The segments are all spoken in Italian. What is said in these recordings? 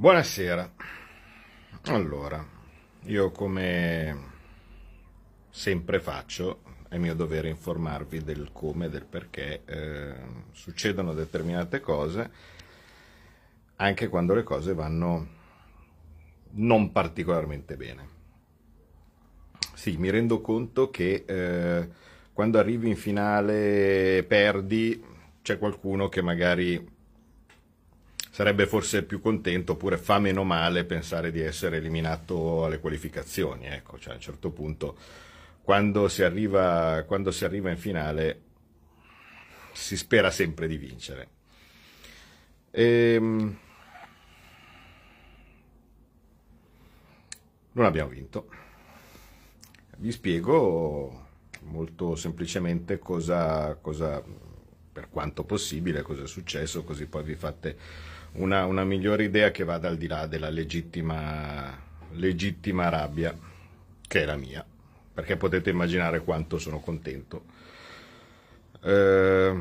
Buonasera. Allora, io come sempre faccio, è mio dovere informarvi del come e del perché succedono determinate cose, anche quando le cose vanno non particolarmente bene. Sì, mi rendo conto che quando arrivi in finale e perdi, c'è qualcuno che magari sarebbe forse più contento, oppure fa meno male pensare di essere eliminato alle qualificazioni. Ecco, cioè a un certo punto, quando si arriva in finale, si spera sempre di vincere. Non abbiamo vinto. Vi spiego molto semplicemente cosa, per quanto possibile, cosa è successo, così poi vi fate una migliore idea che vada al di là della legittima rabbia, che è la mia, perché potete immaginare quanto sono contento. Cioè,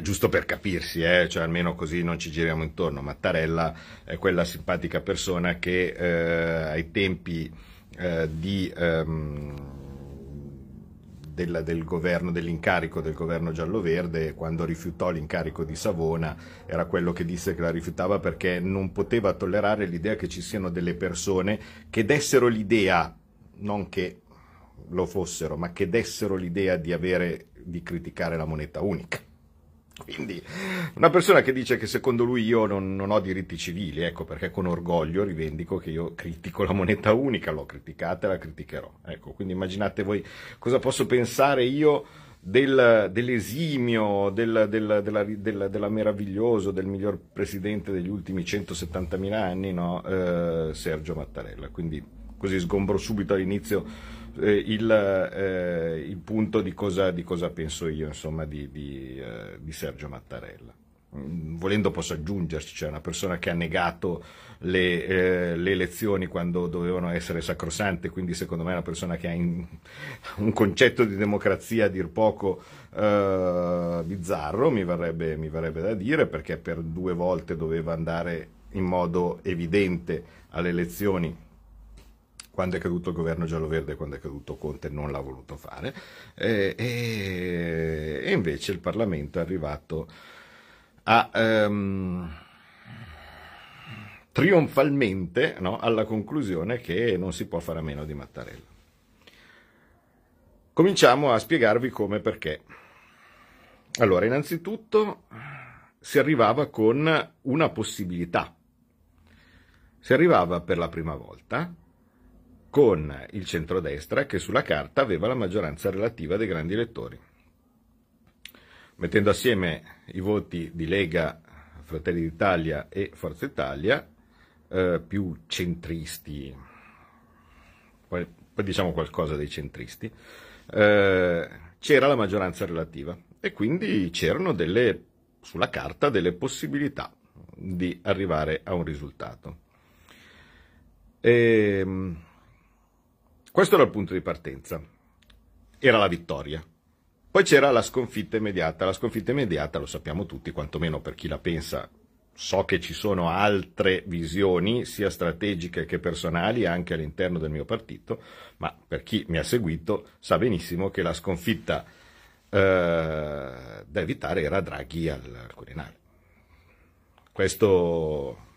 giusto per capirsi, cioè, almeno così non ci giriamo intorno. Mattarella è quella simpatica persona che ai tempi del governo, dell'incarico del governo giallo-verde, quando rifiutò l'incarico di Savona, era quello che disse che la rifiutava perché non poteva tollerare l'idea che ci siano delle persone che dessero l'idea, non che lo fossero, ma che dessero l'idea di criticare la moneta unica. Quindi una persona che dice che secondo lui io non ho diritti civili, ecco perché con orgoglio rivendico che io critico la moneta unica, l'ho criticata e la criticherò. Ecco, quindi immaginate voi cosa posso pensare io dell'esimio, della meraviglioso, del miglior presidente degli ultimi 170.000 anni, no? Sergio Mattarella. Quindi così sgombro subito all'inizio il punto di cosa penso io, insomma, di Sergio Mattarella. Volendo posso aggiungerci, cioè, una persona che ha negato le elezioni quando dovevano essere sacrosante, quindi secondo me è una persona che ha un concetto di democrazia a dir poco bizzarro, mi verrebbe da dire, perché per due volte doveva andare in modo evidente alle elezioni. Quando è caduto il governo giallo-verde, quando è caduto Conte, non l'ha voluto fare, e invece il Parlamento è arrivato a trionfalmente, no, alla conclusione che non si può fare a meno di Mattarella. Cominciamo a spiegarvi come e perché. Allora, innanzitutto si arrivava con una possibilità. Si arrivava per la prima volta con il centrodestra, che sulla carta aveva la maggioranza relativa dei grandi elettori. Mettendo assieme i voti di Lega, Fratelli d'Italia e Forza Italia, più centristi, poi diciamo qualcosa dei centristi, c'era la maggioranza relativa e quindi c'erano sulla carta delle possibilità di arrivare a un risultato. Questo era il punto di partenza, era la vittoria. Poi c'era la sconfitta immediata. La sconfitta immediata, lo sappiamo tutti, quantomeno per chi la pensa, so che ci sono altre visioni, sia strategiche che personali, anche all'interno del mio partito, ma per chi mi ha seguito sa benissimo che la sconfitta da evitare era Draghi al Quirinale. Questo...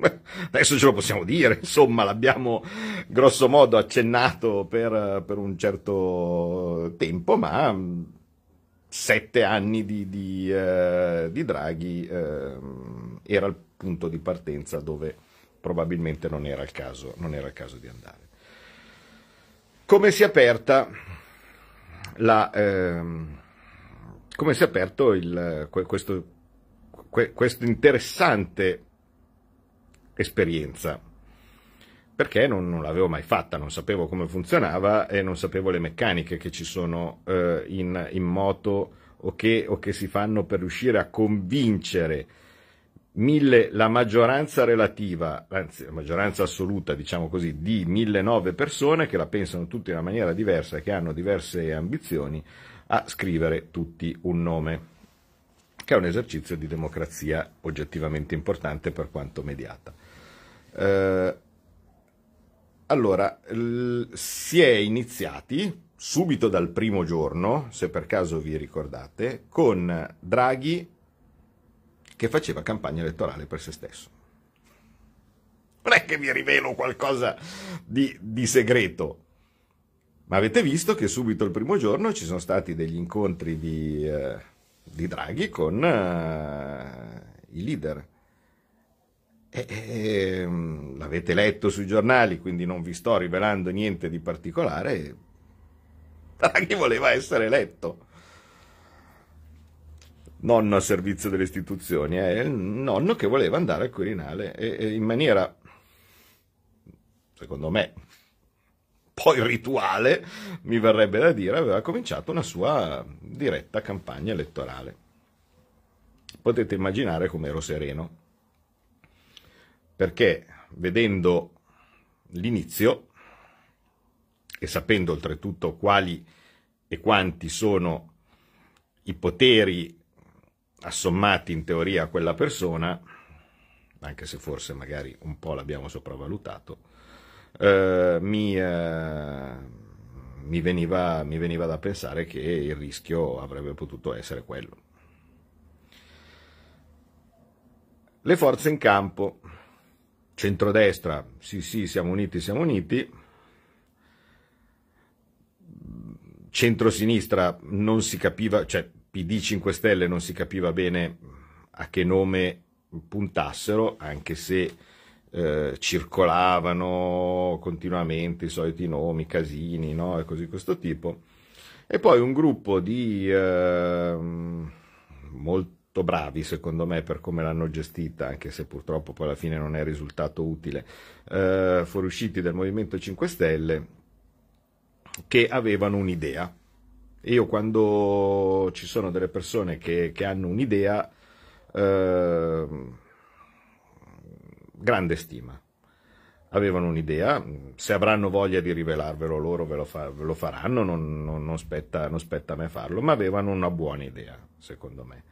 adesso ce lo possiamo dire, insomma, l'abbiamo grosso modo accennato per un certo tempo, ma 7 anni di Draghi era il punto di partenza dove probabilmente non era il caso di andare. Come si è aperta questo interessante esperienza, perché non l'avevo mai fatta, non sapevo come funzionava e non sapevo le meccaniche che ci sono in moto o che si fanno per riuscire a convincere la maggioranza relativa, anzi la maggioranza assoluta, diciamo così, di 1.900 persone che la pensano tutti in una maniera diversa e che hanno diverse ambizioni, a scrivere tutti un nome. che è un esercizio di democrazia oggettivamente importante per quanto mediata. Allora, si è iniziati subito dal primo giorno, se per caso vi ricordate, con Draghi che faceva campagna elettorale per se stesso. Non è che vi rivelo qualcosa di segreto, ma avete visto che subito il primo giorno ci sono stati degli incontri di Draghi con i leader. L'avete letto sui giornali, quindi non vi sto rivelando niente di particolare. Draghi voleva essere eletto, non a servizio delle istituzioni, il nonno che voleva andare al Quirinale e in maniera, secondo me, poi rituale, mi verrebbe da dire, aveva cominciato una sua diretta campagna elettorale. Potete immaginare come ero sereno, perché vedendo l'inizio e sapendo oltretutto quali e quanti sono i poteri assommati in teoria a quella persona, anche se forse magari un po' l'abbiamo sopravvalutato, mi veniva da pensare che il rischio avrebbe potuto essere quello. Le forze in campo, centrodestra, sì, siamo uniti, centrosinistra non si capiva, cioè PD 5 Stelle non si capiva bene a che nome puntassero, anche se circolavano continuamente i soliti nomi, Casini, no? E così questo tipo. E poi un gruppo di molto bravi, secondo me, per come l'hanno gestita, anche se purtroppo poi alla fine non è risultato utile, fuoriusciti dal Movimento 5 Stelle, che avevano un'idea. Io quando ci sono delle persone che hanno un'idea, grande stima, avevano un'idea, se avranno voglia di rivelarvelo loro ve lo faranno, non spetta a me farlo, ma avevano una buona idea, secondo me.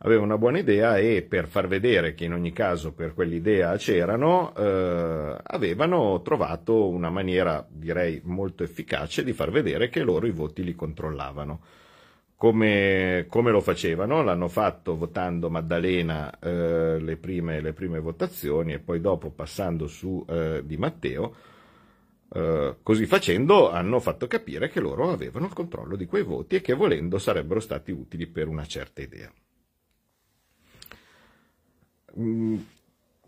Avevano una buona idea e per far vedere che in ogni caso per quell'idea c'erano, avevano trovato una maniera, direi, molto efficace di far vedere che loro i voti li controllavano. Come lo facevano? L'hanno fatto votando Maddalena le prime votazioni e poi dopo passando su Di Matteo. Così facendo hanno fatto capire che loro avevano il controllo di quei voti e che volendo sarebbero stati utili per una certa idea.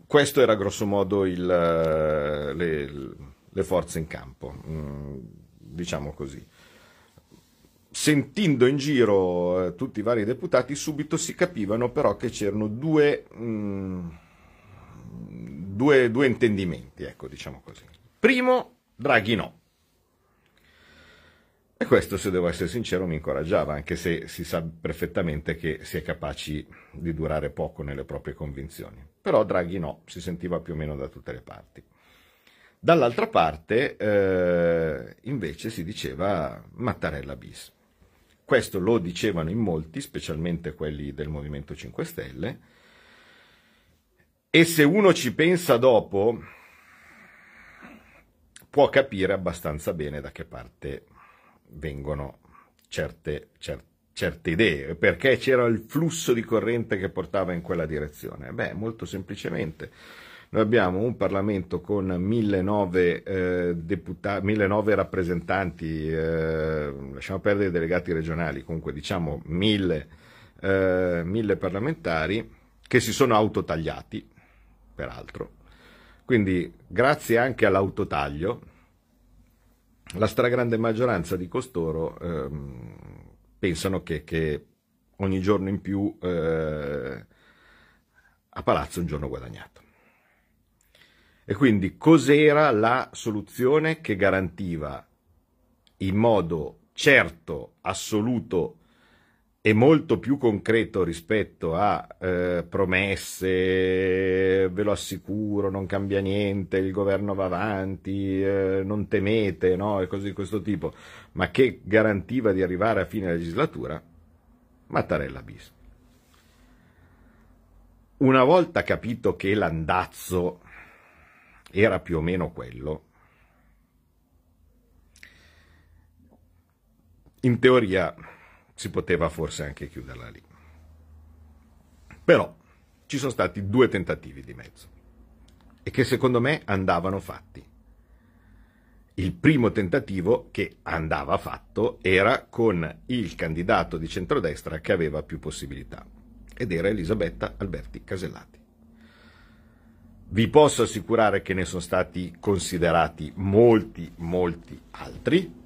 Questo era grossomodo le forze in campo, diciamo così. Sentendo in giro tutti i vari deputati, subito si capivano però che c'erano due intendimenti, ecco, diciamo così. Primo, Draghi no. E questo, se devo essere sincero, mi incoraggiava, anche se si sa perfettamente che si è capaci di durare poco nelle proprie convinzioni. Però Draghi no, si sentiva più o meno da tutte le parti. Dall'altra parte, invece, si diceva Mattarella bis. Questo lo dicevano in molti, specialmente quelli del Movimento 5 Stelle, e se uno ci pensa dopo può capire abbastanza bene da che parte vengono certe idee, perché c'era il flusso di corrente che portava in quella direzione. Beh, molto semplicemente, noi abbiamo un Parlamento con 1.009 rappresentanti, lasciamo perdere i delegati regionali, comunque diciamo 1.000 parlamentari che si sono autotagliati, peraltro. Quindi grazie anche all'autotaglio, la stragrande maggioranza di costoro pensano che ogni giorno in più a palazzo un giorno guadagnato. E quindi cos'era la soluzione che garantiva in modo certo, assoluto e molto più concreto rispetto a promesse, ve lo assicuro, non cambia niente, il governo va avanti, non temete, no? E cose di questo tipo, ma che garantiva di arrivare a fine legislatura? Mattarella bis. Una volta capito che l'andazzo era più o meno quello, in teoria si poteva forse anche chiuderla lì. Però ci sono stati due tentativi di mezzo e che secondo me andavano fatti. Il primo tentativo che andava fatto era con il candidato di centrodestra che aveva più possibilità, ed era Elisabetta Alberti Casellati. Vi posso assicurare che ne sono stati considerati molti altri,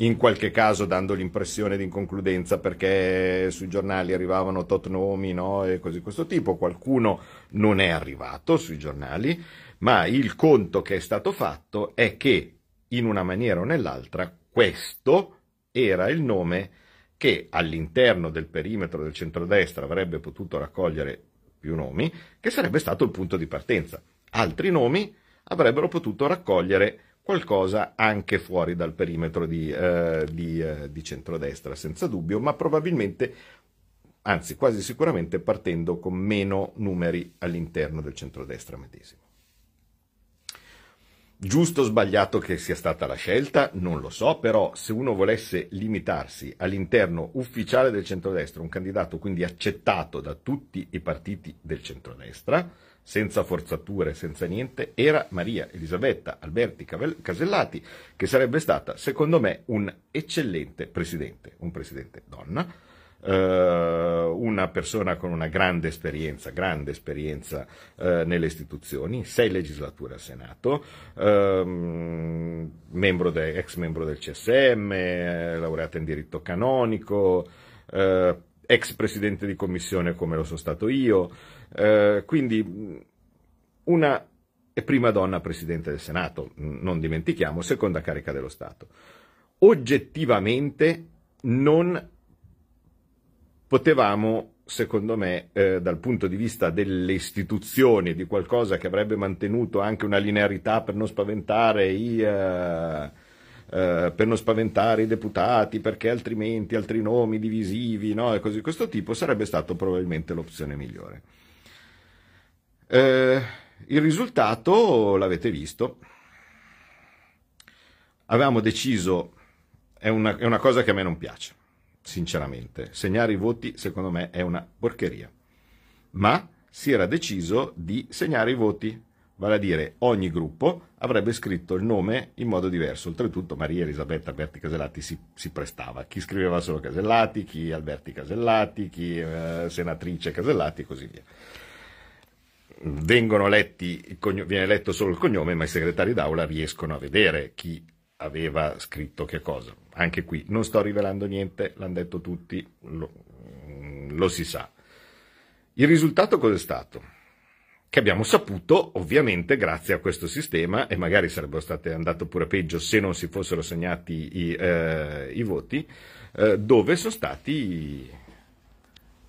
in qualche caso dando l'impressione di inconcludenza perché sui giornali arrivavano tot nomi, no? E cose di questo tipo. Qualcuno non è arrivato sui giornali, ma il conto che è stato fatto è che in una maniera o nell'altra questo era il nome che all'interno del perimetro del centrodestra avrebbe potuto raccogliere più nomi, che sarebbe stato il punto di partenza. Altri nomi avrebbero potuto raccogliere qualcosa anche fuori dal perimetro di centrodestra, senza dubbio, ma probabilmente, anzi quasi sicuramente, partendo con meno numeri all'interno del centrodestra medesimo. Giusto o sbagliato che sia stata la scelta, non lo so, però se uno volesse limitarsi all'interno ufficiale del centrodestra, un candidato quindi accettato da tutti i partiti del centrodestra, senza forzature, senza niente, era Maria Elisabetta Alberti Casellati, che sarebbe stata, secondo me, un eccellente presidente, un presidente donna, una persona con una grande esperienza nelle istituzioni, 6 legislature al Senato, ex membro del CSM, laureata in diritto canonico, ex presidente di commissione come lo sono stato io, quindi una prima donna presidente del Senato, non dimentichiamo, seconda carica dello Stato. Oggettivamente non potevamo, secondo me, dal punto di vista delle istituzioni, di qualcosa che avrebbe mantenuto anche una linearità per non spaventare i deputati, perché altrimenti altri nomi divisivi, no? E cose di questo tipo, sarebbe stato probabilmente l'opzione migliore. Il risultato l'avete visto. Avevamo deciso, è una cosa che a me non piace, sinceramente, segnare i voti secondo me è una porcheria, ma si era deciso di segnare i voti, vale a dire ogni gruppo avrebbe scritto il nome in modo diverso. Oltretutto Maria Elisabetta Alberti Casellati si prestava, chi scriveva solo Casellati, chi Alberti Casellati, chi senatrice Casellati e così via. Viene letto solo il cognome, ma i segretari d'aula riescono a vedere chi aveva scritto che cosa. Anche qui non sto rivelando niente, l'hanno detto tutti, lo si sa. Il risultato cos'è stato? Che abbiamo saputo, ovviamente, grazie a questo sistema, e magari sarebbe andato pure peggio se non si fossero segnati i voti, dove sono stati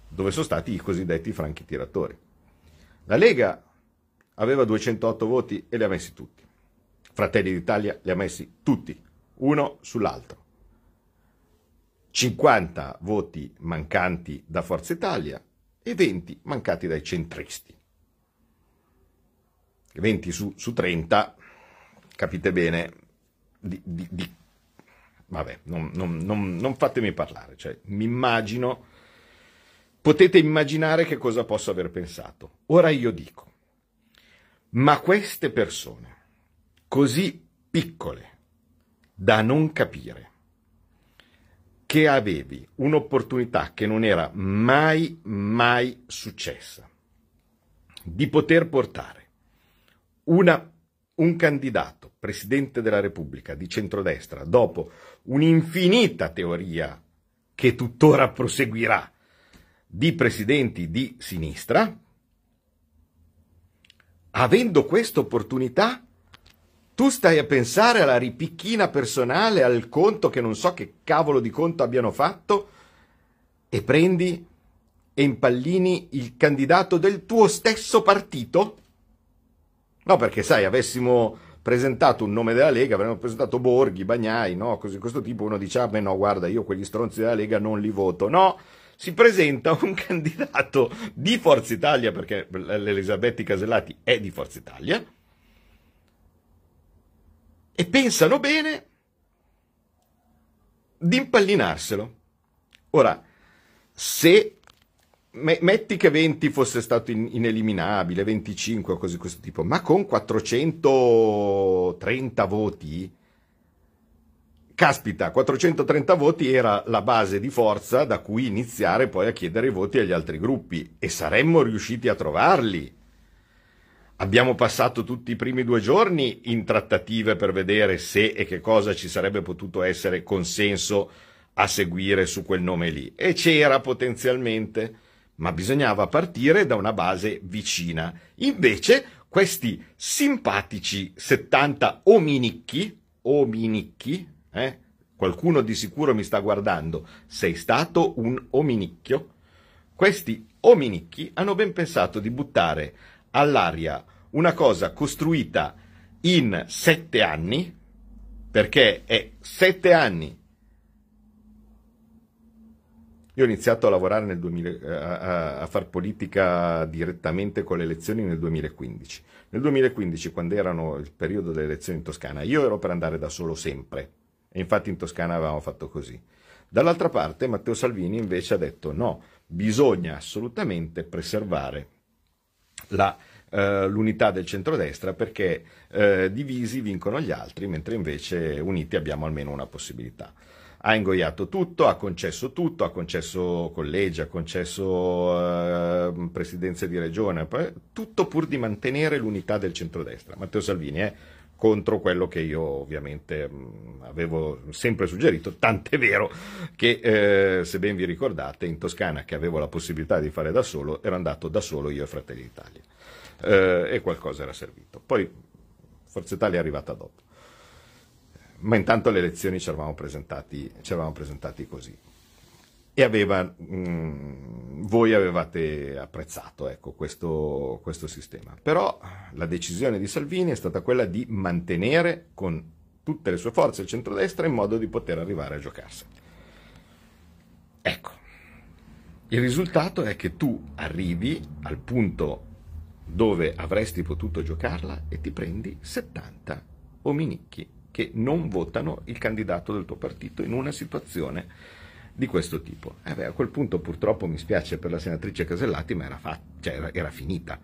i cosiddetti franchi tiratori. La Lega aveva 208 voti e li ha messi tutti. Fratelli d'Italia li ha messi tutti, uno sull'altro. 50 voti mancanti da Forza Italia e 20 mancati dai centristi. 20 su 30, capite bene, vabbè, non fatemi parlare, cioè, potete immaginare che cosa posso aver pensato. Ora io dico, ma queste persone, così piccole, da non capire che avevi un'opportunità che non era mai successa, di poter portare un candidato presidente della Repubblica di centrodestra, dopo un'infinita teoria che tuttora proseguirà di presidenti di sinistra, avendo questa opportunità, tu stai a pensare alla ripicchina personale, al conto che non so che cavolo di conto abbiano fatto, e prendi e impallini il candidato del tuo stesso partito? No, perché sai, avessimo presentato un nome della Lega, avremmo presentato Borghi, Bagnai, no? Così questo tipo, uno dice, ah beh no, guarda, io quegli stronzi della Lega non li voto. No, si presenta un candidato di Forza Italia, perché Elisabetta Casellati è di Forza Italia, e pensano bene di impallinarselo. Ora, se metti che 20 fosse stato ineliminabile, 25 o cose di questo tipo, ma con 430 voti, caspita, 430 voti era la base di Forza da cui iniziare poi a chiedere i voti agli altri gruppi, e saremmo riusciti a trovarli. Abbiamo passato tutti i primi due giorni in trattative per vedere se e che cosa ci sarebbe potuto essere consenso a seguire su quel nome lì. E c'era potenzialmente, ma bisognava partire da una base vicina. Invece questi simpatici 70 ominicchi, qualcuno di sicuro mi sta guardando, sei stato un ominicchio, questi ominicchi hanno ben pensato di buttare all'aria una cosa costruita in 7 anni, perché è 7 anni. Io ho iniziato a lavorare nel 2000, a far politica direttamente con le elezioni nel 2015. Nel 2015, quando erano il periodo delle elezioni in Toscana, io ero per andare da solo sempre, e infatti in Toscana avevamo fatto così. Dall'altra parte Matteo Salvini invece ha detto no, bisogna assolutamente preservare l'unità del centrodestra, perché divisi vincono gli altri, mentre invece uniti abbiamo almeno una possibilità. Ha ingoiato tutto, ha concesso collegi, ha concesso presidenze di regione, tutto pur di mantenere l'unità del centrodestra. Matteo Salvini è contro quello che io ovviamente avevo sempre suggerito, tant'è vero che, se ben vi ricordate, in Toscana, che avevo la possibilità di fare da solo, ero andato da solo io e Fratelli d'Italia, e qualcosa era servito. Poi Forza Italia è arrivata dopo. Ma intanto alle elezioni ci eravamo presentati così, e voi avevate apprezzato, ecco, questo sistema. Però la decisione di Salvini è stata quella di mantenere con tutte le sue forze il centrodestra in modo di poter arrivare a giocarsela. Ecco, il risultato è che tu arrivi al punto dove avresti potuto giocarla e ti prendi 70 ominicchi che non votano il candidato del tuo partito in una situazione di questo tipo. A quel punto purtroppo mi spiace per la senatrice Casellati, ma era finita.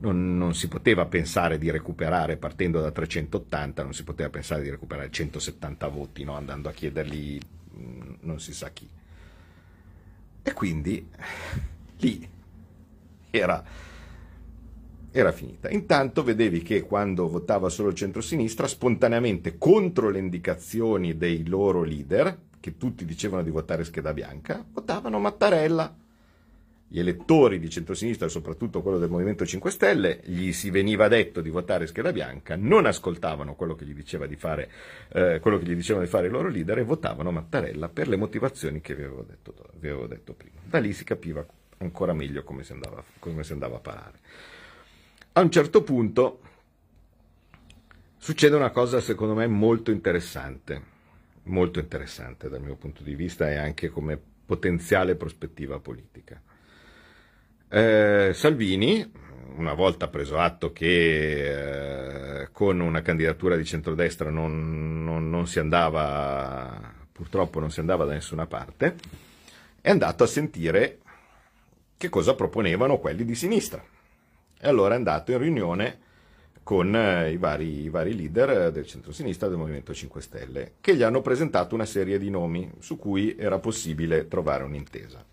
Non si poteva pensare di recuperare, partendo da 380, non si poteva pensare di recuperare 170 voti, no? Andando a chiederli non si sa chi. E quindi lì era finita. Intanto vedevi che quando votava solo il centrosinistra, spontaneamente, contro le indicazioni dei loro leader, che tutti dicevano di votare scheda bianca, votavano Mattarella. Gli elettori di centrosinistra, soprattutto quello del Movimento 5 Stelle, gli si veniva detto di votare scheda bianca, non ascoltavano quello che gli dicevano di fare i loro leader, e votavano Mattarella per le motivazioni che vi avevo detto prima. Da lì si capiva ancora meglio come si andava a parare. A un certo punto succede una cosa secondo me molto interessante dal mio punto di vista e anche come potenziale prospettiva politica. Salvini, una volta preso atto che con una candidatura di centrodestra non si andava, purtroppo non si andava da nessuna parte, è andato a sentire che cosa proponevano quelli di sinistra. E allora è andato in riunione con i vari leader del centrosinistra, del Movimento 5 Stelle, che gli hanno presentato una serie di nomi su cui era possibile trovare un'intesa.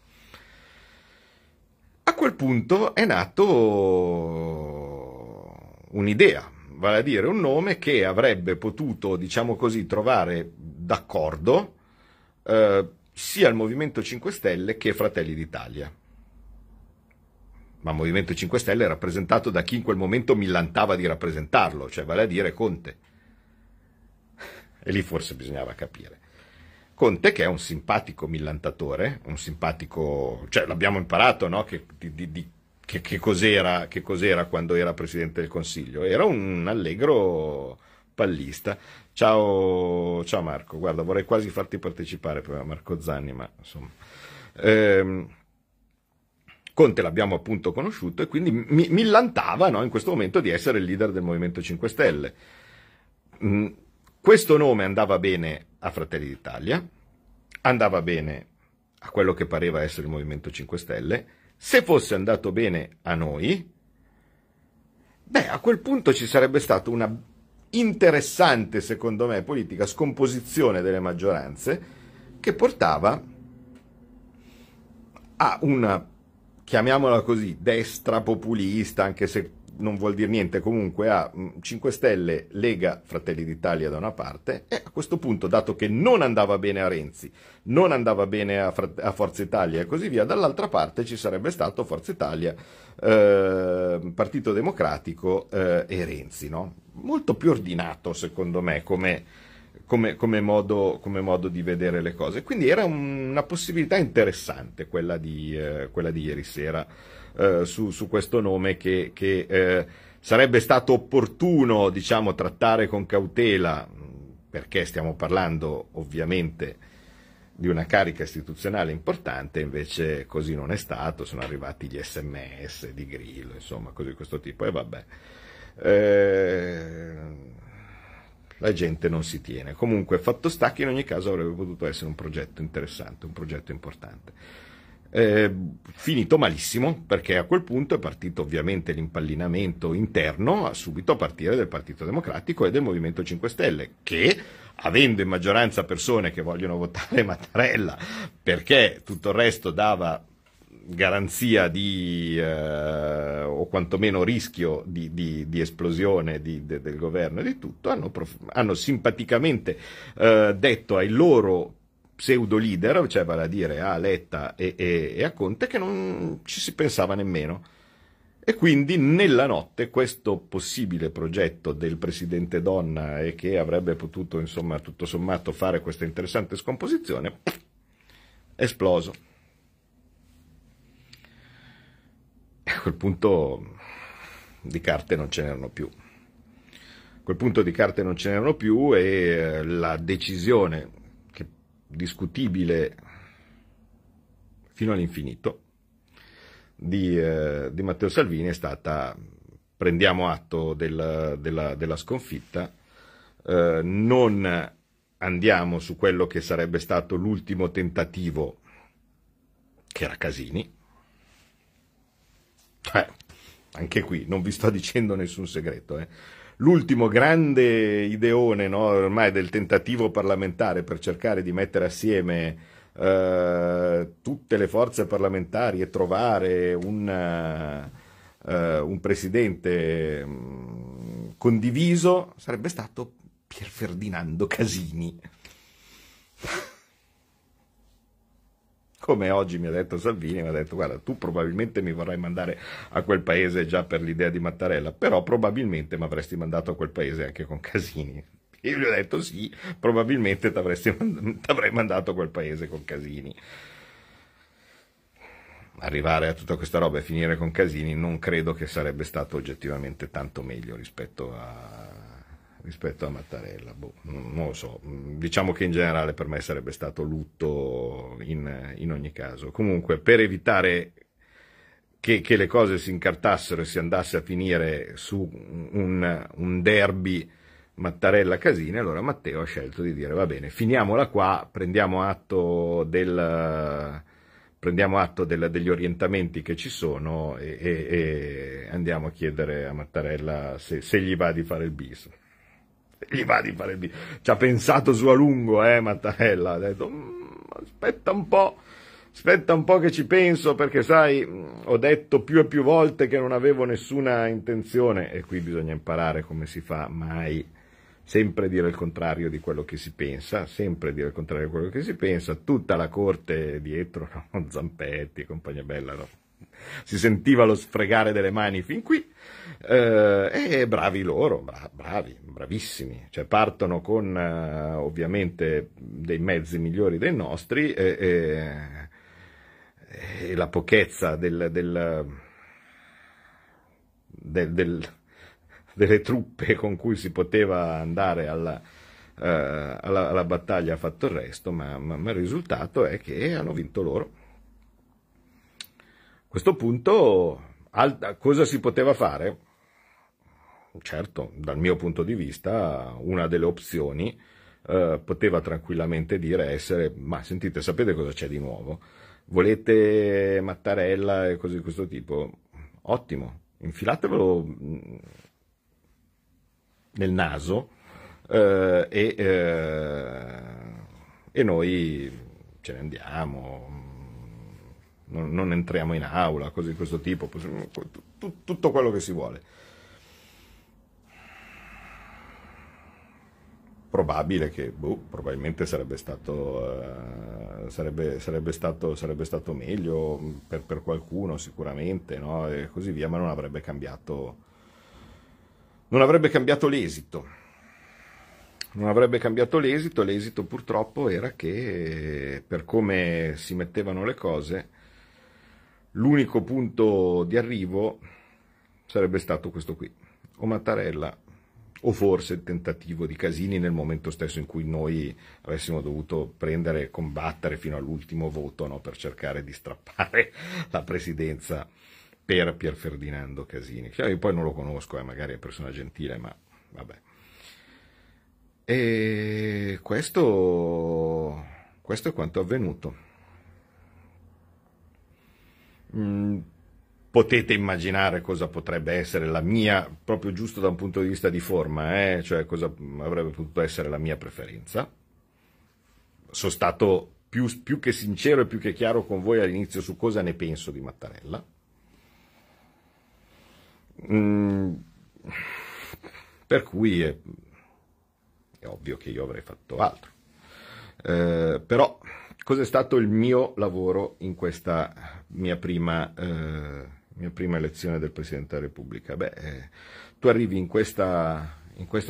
A quel punto è nato un'idea, vale a dire un nome che avrebbe potuto, diciamo così, trovare d'accordo sia il Movimento 5 Stelle che Fratelli d'Italia. Ma il Movimento 5 Stelle è rappresentato da chi in quel momento mi lantava di rappresentarlo, cioè vale a dire Conte. E lì forse bisognava capire. Conte, che è un simpatico millantatore, un simpatico, cioè l'abbiamo imparato, no? Che cos'era quando era Presidente del Consiglio. Era un allegro pallista. Ciao Marco, guarda, vorrei quasi farti partecipare prima, Marco Zanni, ma insomma... Conte l'abbiamo appunto conosciuto e quindi mi millantava, no, in questo momento di essere il leader del Movimento 5 Stelle. Questo nome andava bene a Fratelli d'Italia, andava bene a quello che pareva essere il Movimento 5 Stelle. Se fosse andato bene a noi, beh, a quel punto ci sarebbe stata una interessante, secondo me, politica scomposizione delle maggioranze che portava a una, chiamiamola così, destra populista, anche se non vuol dire niente, comunque a 5 Stelle, Lega, Fratelli d'Italia da una parte, e a questo punto, dato che non andava bene a Renzi, non andava bene a Forza Italia e così via, dall'altra parte ci sarebbe stato Forza Italia, Partito Democratico e Renzi, no? Molto più ordinato, secondo me, come modo di vedere le cose. Quindi era una possibilità interessante quella di ieri sera su questo nome che sarebbe stato opportuno, diciamo, trattare con cautela, perché stiamo parlando ovviamente di una carica istituzionale importante. Invece così non è stato, sono arrivati gli SMS di Grillo, insomma, cose di questo tipo, e vabbè. La gente non si tiene. Comunque, fatto sta che in ogni caso avrebbe potuto essere un progetto interessante, un progetto importante. Finito malissimo, perché a quel punto è partito ovviamente l'impallinamento interno, subito a partire dal Partito Democratico e del Movimento 5 Stelle, che, avendo in maggioranza persone che vogliono votare Mattarella, perché tutto il resto dava garanzia di o quantomeno rischio di esplosione del governo e di tutto, hanno simpaticamente detto ai loro pseudo leader, cioè vale a dire a Letta e a Conte, che non ci si pensava nemmeno. E quindi nella notte questo possibile progetto del presidente donna, e che avrebbe potuto, insomma, tutto sommato fare questa interessante scomposizione, esploso. A quel punto di carte non ce n'erano più. A quel punto di carte non ce n'erano più, e la decisione, che discutibile fino all'infinito, di Matteo Salvini è stata: prendiamo atto della sconfitta, non andiamo su quello che sarebbe stato l'ultimo tentativo, che era Casini. Anche qui non vi sto dicendo nessun segreto, eh. L'ultimo grande ideone, no, ormai, del tentativo parlamentare per cercare di mettere assieme tutte le forze parlamentari e trovare un presidente condiviso, sarebbe stato Pier Ferdinando Casini. Come oggi mi ha detto Salvini, mi ha detto: guarda, tu probabilmente mi vorrai mandare a quel paese già per l'idea di Mattarella, però probabilmente mi avresti mandato a quel paese anche con Casini. Io gli ho detto: sì, probabilmente t'avrei mandato a quel paese con Casini. Arrivare a tutta questa roba e finire con Casini non credo che sarebbe stato oggettivamente tanto meglio rispetto a Mattarella, boh, non lo so. Diciamo che in generale per me sarebbe stato lutto in ogni caso. Comunque, per evitare che le cose si incartassero e si andasse a finire su un derby Mattarella-Casini, allora Matteo ha scelto di dire: va bene, finiamola qua, prendiamo atto degli orientamenti che ci sono e andiamo a chiedere a Mattarella se gli va di fare il bis. Ci ha pensato su a lungo, Mattarella ha detto: aspetta un po' che ci penso, perché sai, ho detto più e più volte che non avevo nessuna intenzione. E qui bisogna imparare come si fa mai sempre dire il contrario di quello che si pensa, tutta la corte dietro, no? Zampetti e compagnia bella, no? Si sentiva lo sfregare delle mani fin qui, e bravi loro, bravissimi, cioè partono con ovviamente dei mezzi migliori dei nostri, e la pochezza delle truppe con cui si poteva andare alla battaglia ha fatto il resto, ma il risultato è che hanno vinto loro. questo punto cosa si poteva fare? Certo, dal mio punto di vista, una delle opzioni poteva tranquillamente dire essere, ma sentite, sapete cosa c'è di nuovo? Volete Mattarella e cose di questo tipo? Ottimo, infilatevelo nel naso e noi ce ne andiamo, non entriamo in aula, cose di questo tipo, tutto quello che si vuole. Probabile che, probabilmente sarebbe stato meglio per qualcuno sicuramente, no? E così via, ma non avrebbe cambiato l'esito. Non avrebbe cambiato l'esito. L'esito purtroppo era che, per come si mettevano le cose, l'unico punto di arrivo sarebbe stato questo qui, o Mattarella, o forse il tentativo di Casini nel momento stesso in cui noi avessimo dovuto prendere e combattere fino all'ultimo voto, no, per cercare di strappare la presidenza per Pier Ferdinando Casini. Io poi non lo conosco, magari è persona gentile, ma vabbè. E questo è quanto è avvenuto. Potete immaginare cosa potrebbe essere la mia, proprio giusto da un punto di vista di forma, cioè cosa avrebbe potuto essere la mia preferenza. Sono stato più che sincero e più che chiaro con voi all'inizio su cosa ne penso di Mattarella. Per cui è ovvio che io avrei fatto altro. Però cos'è stato il mio lavoro in questa mia prima elezione del Presidente della Repubblica? Beh, tu arrivi in questa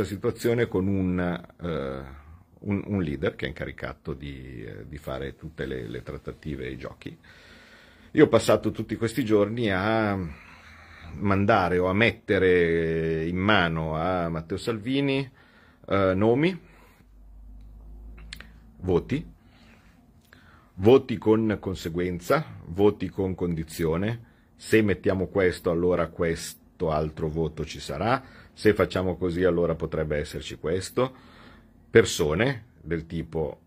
situazione con un leader che è incaricato di fare tutte le trattative e i giochi. Io ho passato tutti questi giorni a mandare o a mettere in mano a Matteo Salvini nomi, voti con conseguenza, voti con condizione: se mettiamo questo allora questo altro voto ci sarà, se facciamo così allora potrebbe esserci questo. Persone del tipo: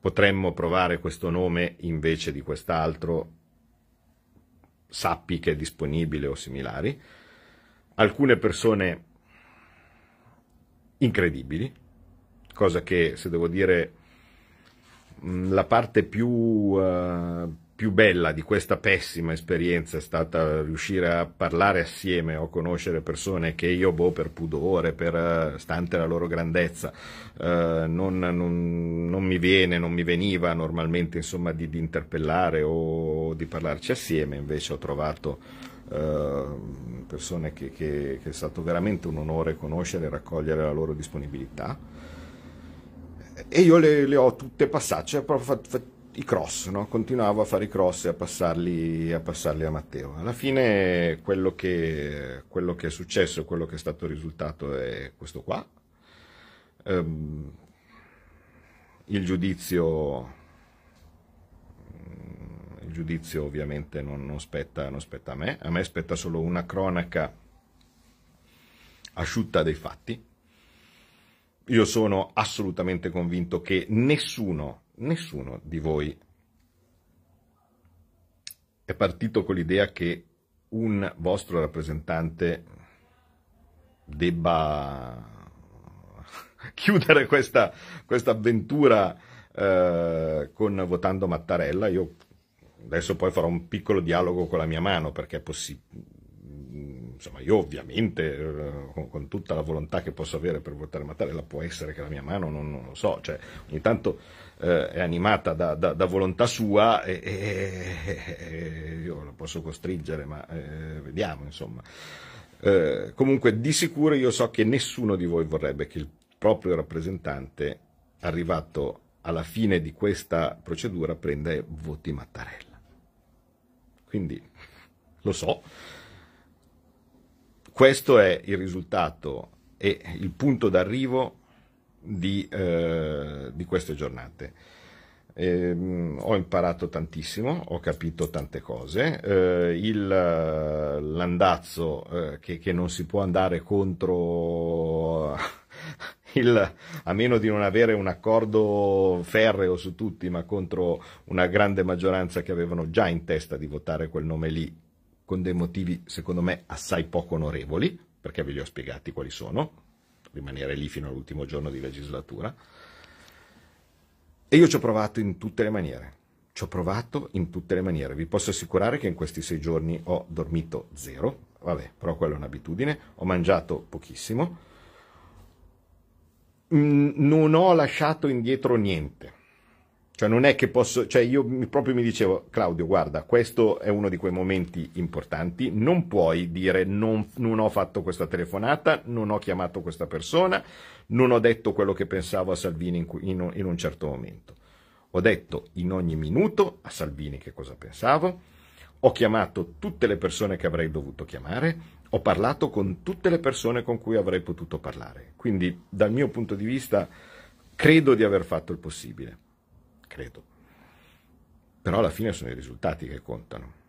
potremmo provare questo nome invece di quest'altro, sappi che è disponibile, o similari. Alcune persone incredibili, cosa che, se devo dire, la parte più bella di questa pessima esperienza è stata riuscire a parlare assieme o conoscere persone che io, per pudore, stante la loro grandezza, non mi veniva normalmente, insomma, di interpellare o di parlarci assieme. Invece ho trovato persone che è stato veramente un onore conoscere e raccogliere la loro disponibilità. E io le ho tutte passate, cioè proprio i cross, no? Continuavo a fare i cross e a passarli a Matteo. Alla fine quello che è successo, quello che è stato il risultato è questo qua. Il giudizio ovviamente non spetta a me spetta solo una cronaca asciutta dei fatti. Io sono assolutamente convinto che nessuno di voi è partito con l'idea che un vostro rappresentante debba chiudere questa avventura votando Mattarella. Io adesso poi farò un piccolo dialogo con la mia mano, perché è possibile. Insomma, io ovviamente, con tutta la volontà che posso avere per votare Mattarella, può essere che la mia mano, non lo so, cioè, ogni tanto è animata da volontà sua e io la posso costringere, ma vediamo, insomma. Comunque, di sicuro io so che nessuno di voi vorrebbe che il proprio rappresentante, arrivato alla fine di questa procedura, prenda e voti Mattarella. Quindi, lo so. Questo è il risultato e il punto d'arrivo di queste giornate. Ho imparato tantissimo, ho capito tante cose, l'andazzo che non si può andare contro a meno di non avere un accordo ferreo su tutti, ma contro una grande maggioranza che avevano già in testa di votare quel nome lì, con dei motivi secondo me assai poco onorevoli, perché ve li ho spiegati quali sono, rimanere lì fino all'ultimo giorno di legislatura. E io ci ho provato in tutte le maniere, vi posso assicurare che in questi 6 giorni ho dormito zero, vabbè, però quella è un'abitudine, ho mangiato pochissimo, non ho lasciato indietro niente, cioè non è che posso, cioè io proprio mi dicevo, Claudio guarda, questo è uno di quei momenti importanti, non puoi dire non ho fatto questa telefonata, non ho chiamato questa persona, non ho detto quello che pensavo a Salvini in un certo momento. Ho detto in ogni minuto a Salvini che cosa pensavo, ho chiamato tutte le persone che avrei dovuto chiamare, ho parlato con tutte le persone con cui avrei potuto parlare. Quindi dal mio punto di vista credo di aver fatto il possibile. Credo. Però alla fine sono i risultati che contano.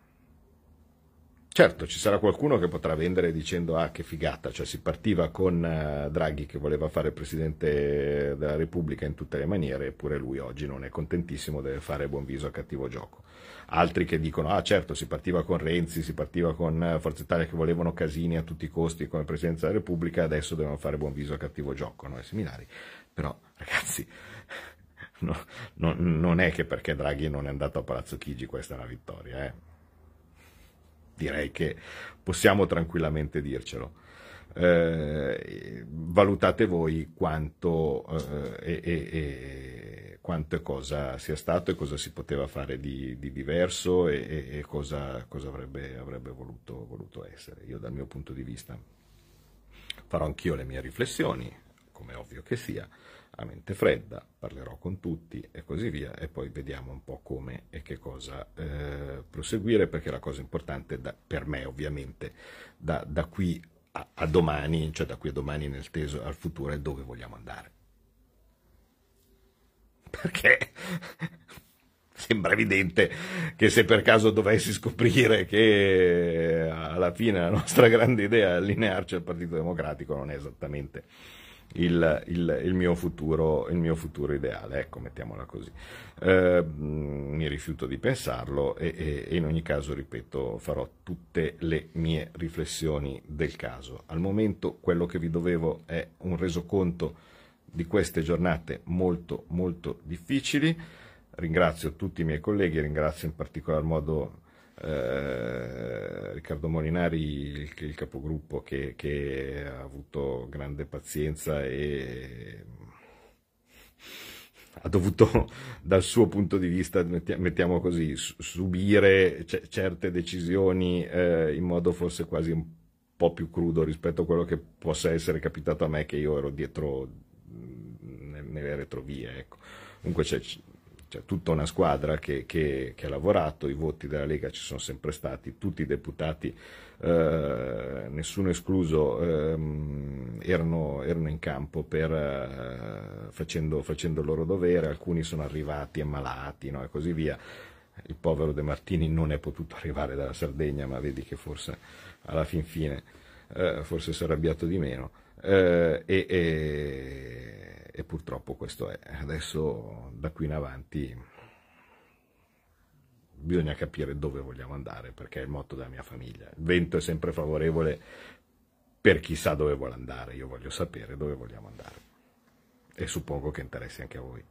Certo, ci sarà qualcuno che potrà vendere dicendo ah che figata, cioè si partiva con Draghi che voleva fare Presidente della Repubblica in tutte le maniere, eppure lui oggi non è contentissimo, deve fare buon viso a cattivo gioco. Altri che dicono ah certo, si partiva con Renzi, si partiva con Forza Italia che volevano Casini a tutti i costi come Presidente della Repubblica, adesso devono fare buon viso a cattivo gioco, no? Ai seminari. Però ragazzi, non è che perché Draghi non è andato a Palazzo Chigi questa è una vittoria, eh? Direi che possiamo tranquillamente dircelo. Valutate voi quanto e cosa sia stato e cosa si poteva fare di diverso e cosa avrebbe voluto essere. Io dal mio punto di vista farò anch'io le mie riflessioni, come ovvio che sia, a mente fredda, parlerò con tutti e così via, e poi vediamo un po' come e che cosa proseguire, perché la cosa importante per me ovviamente da qui a domani, cioè da qui a domani nel teso al futuro, è dove vogliamo andare. Perché sembra evidente che se per caso dovessi scoprire che alla fine la nostra grande idea è allinearci al Partito Democratico, non è esattamente il mio futuro ideale, ecco, mettiamola così. Mi rifiuto di pensarlo e in ogni caso, ripeto, farò tutte le mie riflessioni del caso. Al momento quello che vi dovevo è un resoconto di queste giornate molto molto difficili. Ringrazio tutti i miei colleghi, ringrazio in particolar modo Riccardo Molinari, il capogruppo, che ha avuto grande pazienza e ha dovuto dal suo punto di vista, mettiamo così, subire certe decisioni in modo forse quasi un po' più crudo rispetto a quello che possa essere capitato a me, che io ero dietro nelle retrovie, ecco. Comunque c'è tutta una squadra che ha lavorato, i voti della Lega ci sono sempre stati, tutti i deputati, nessuno escluso, erano in campo facendo il loro dovere, alcuni sono arrivati ammalati, no? E così via. Il povero De Martini non è potuto arrivare dalla Sardegna, ma vedi che forse alla fin fine forse si è arrabbiato di meno. E purtroppo questo è. Adesso da qui in avanti bisogna capire dove vogliamo andare, perché è il motto della mia famiglia. Il vento è sempre favorevole per chi sa dove vuole andare, io voglio sapere dove vogliamo andare e suppongo che interessi anche a voi.